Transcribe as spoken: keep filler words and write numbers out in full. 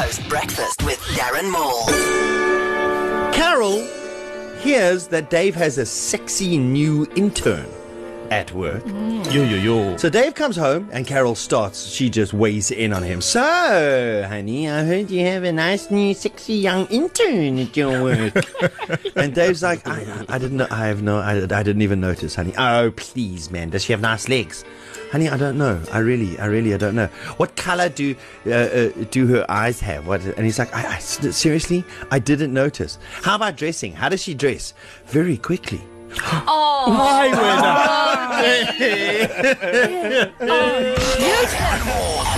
Coast Breakfast with Darren Moore. Carol hears that Dave has a sexy new intern at work. Mm. Yo, yo, yo. So Dave comes home and Carol starts. She just weighs in on him. So, honey, I heard you have a nice new sexy young intern at your work. And Dave's like, I, I didn't know. I have no. I, I didn't even notice, honey. Oh, please, man. Does she have nice legs? Honey, I don't know. I really, I really, I don't know. What color do uh, uh, do her eyes have? What? And he's like, I, I, seriously? I didn't notice. How about dressing? How does she dress? Very quickly. Oh, my winner. Oh. Oh.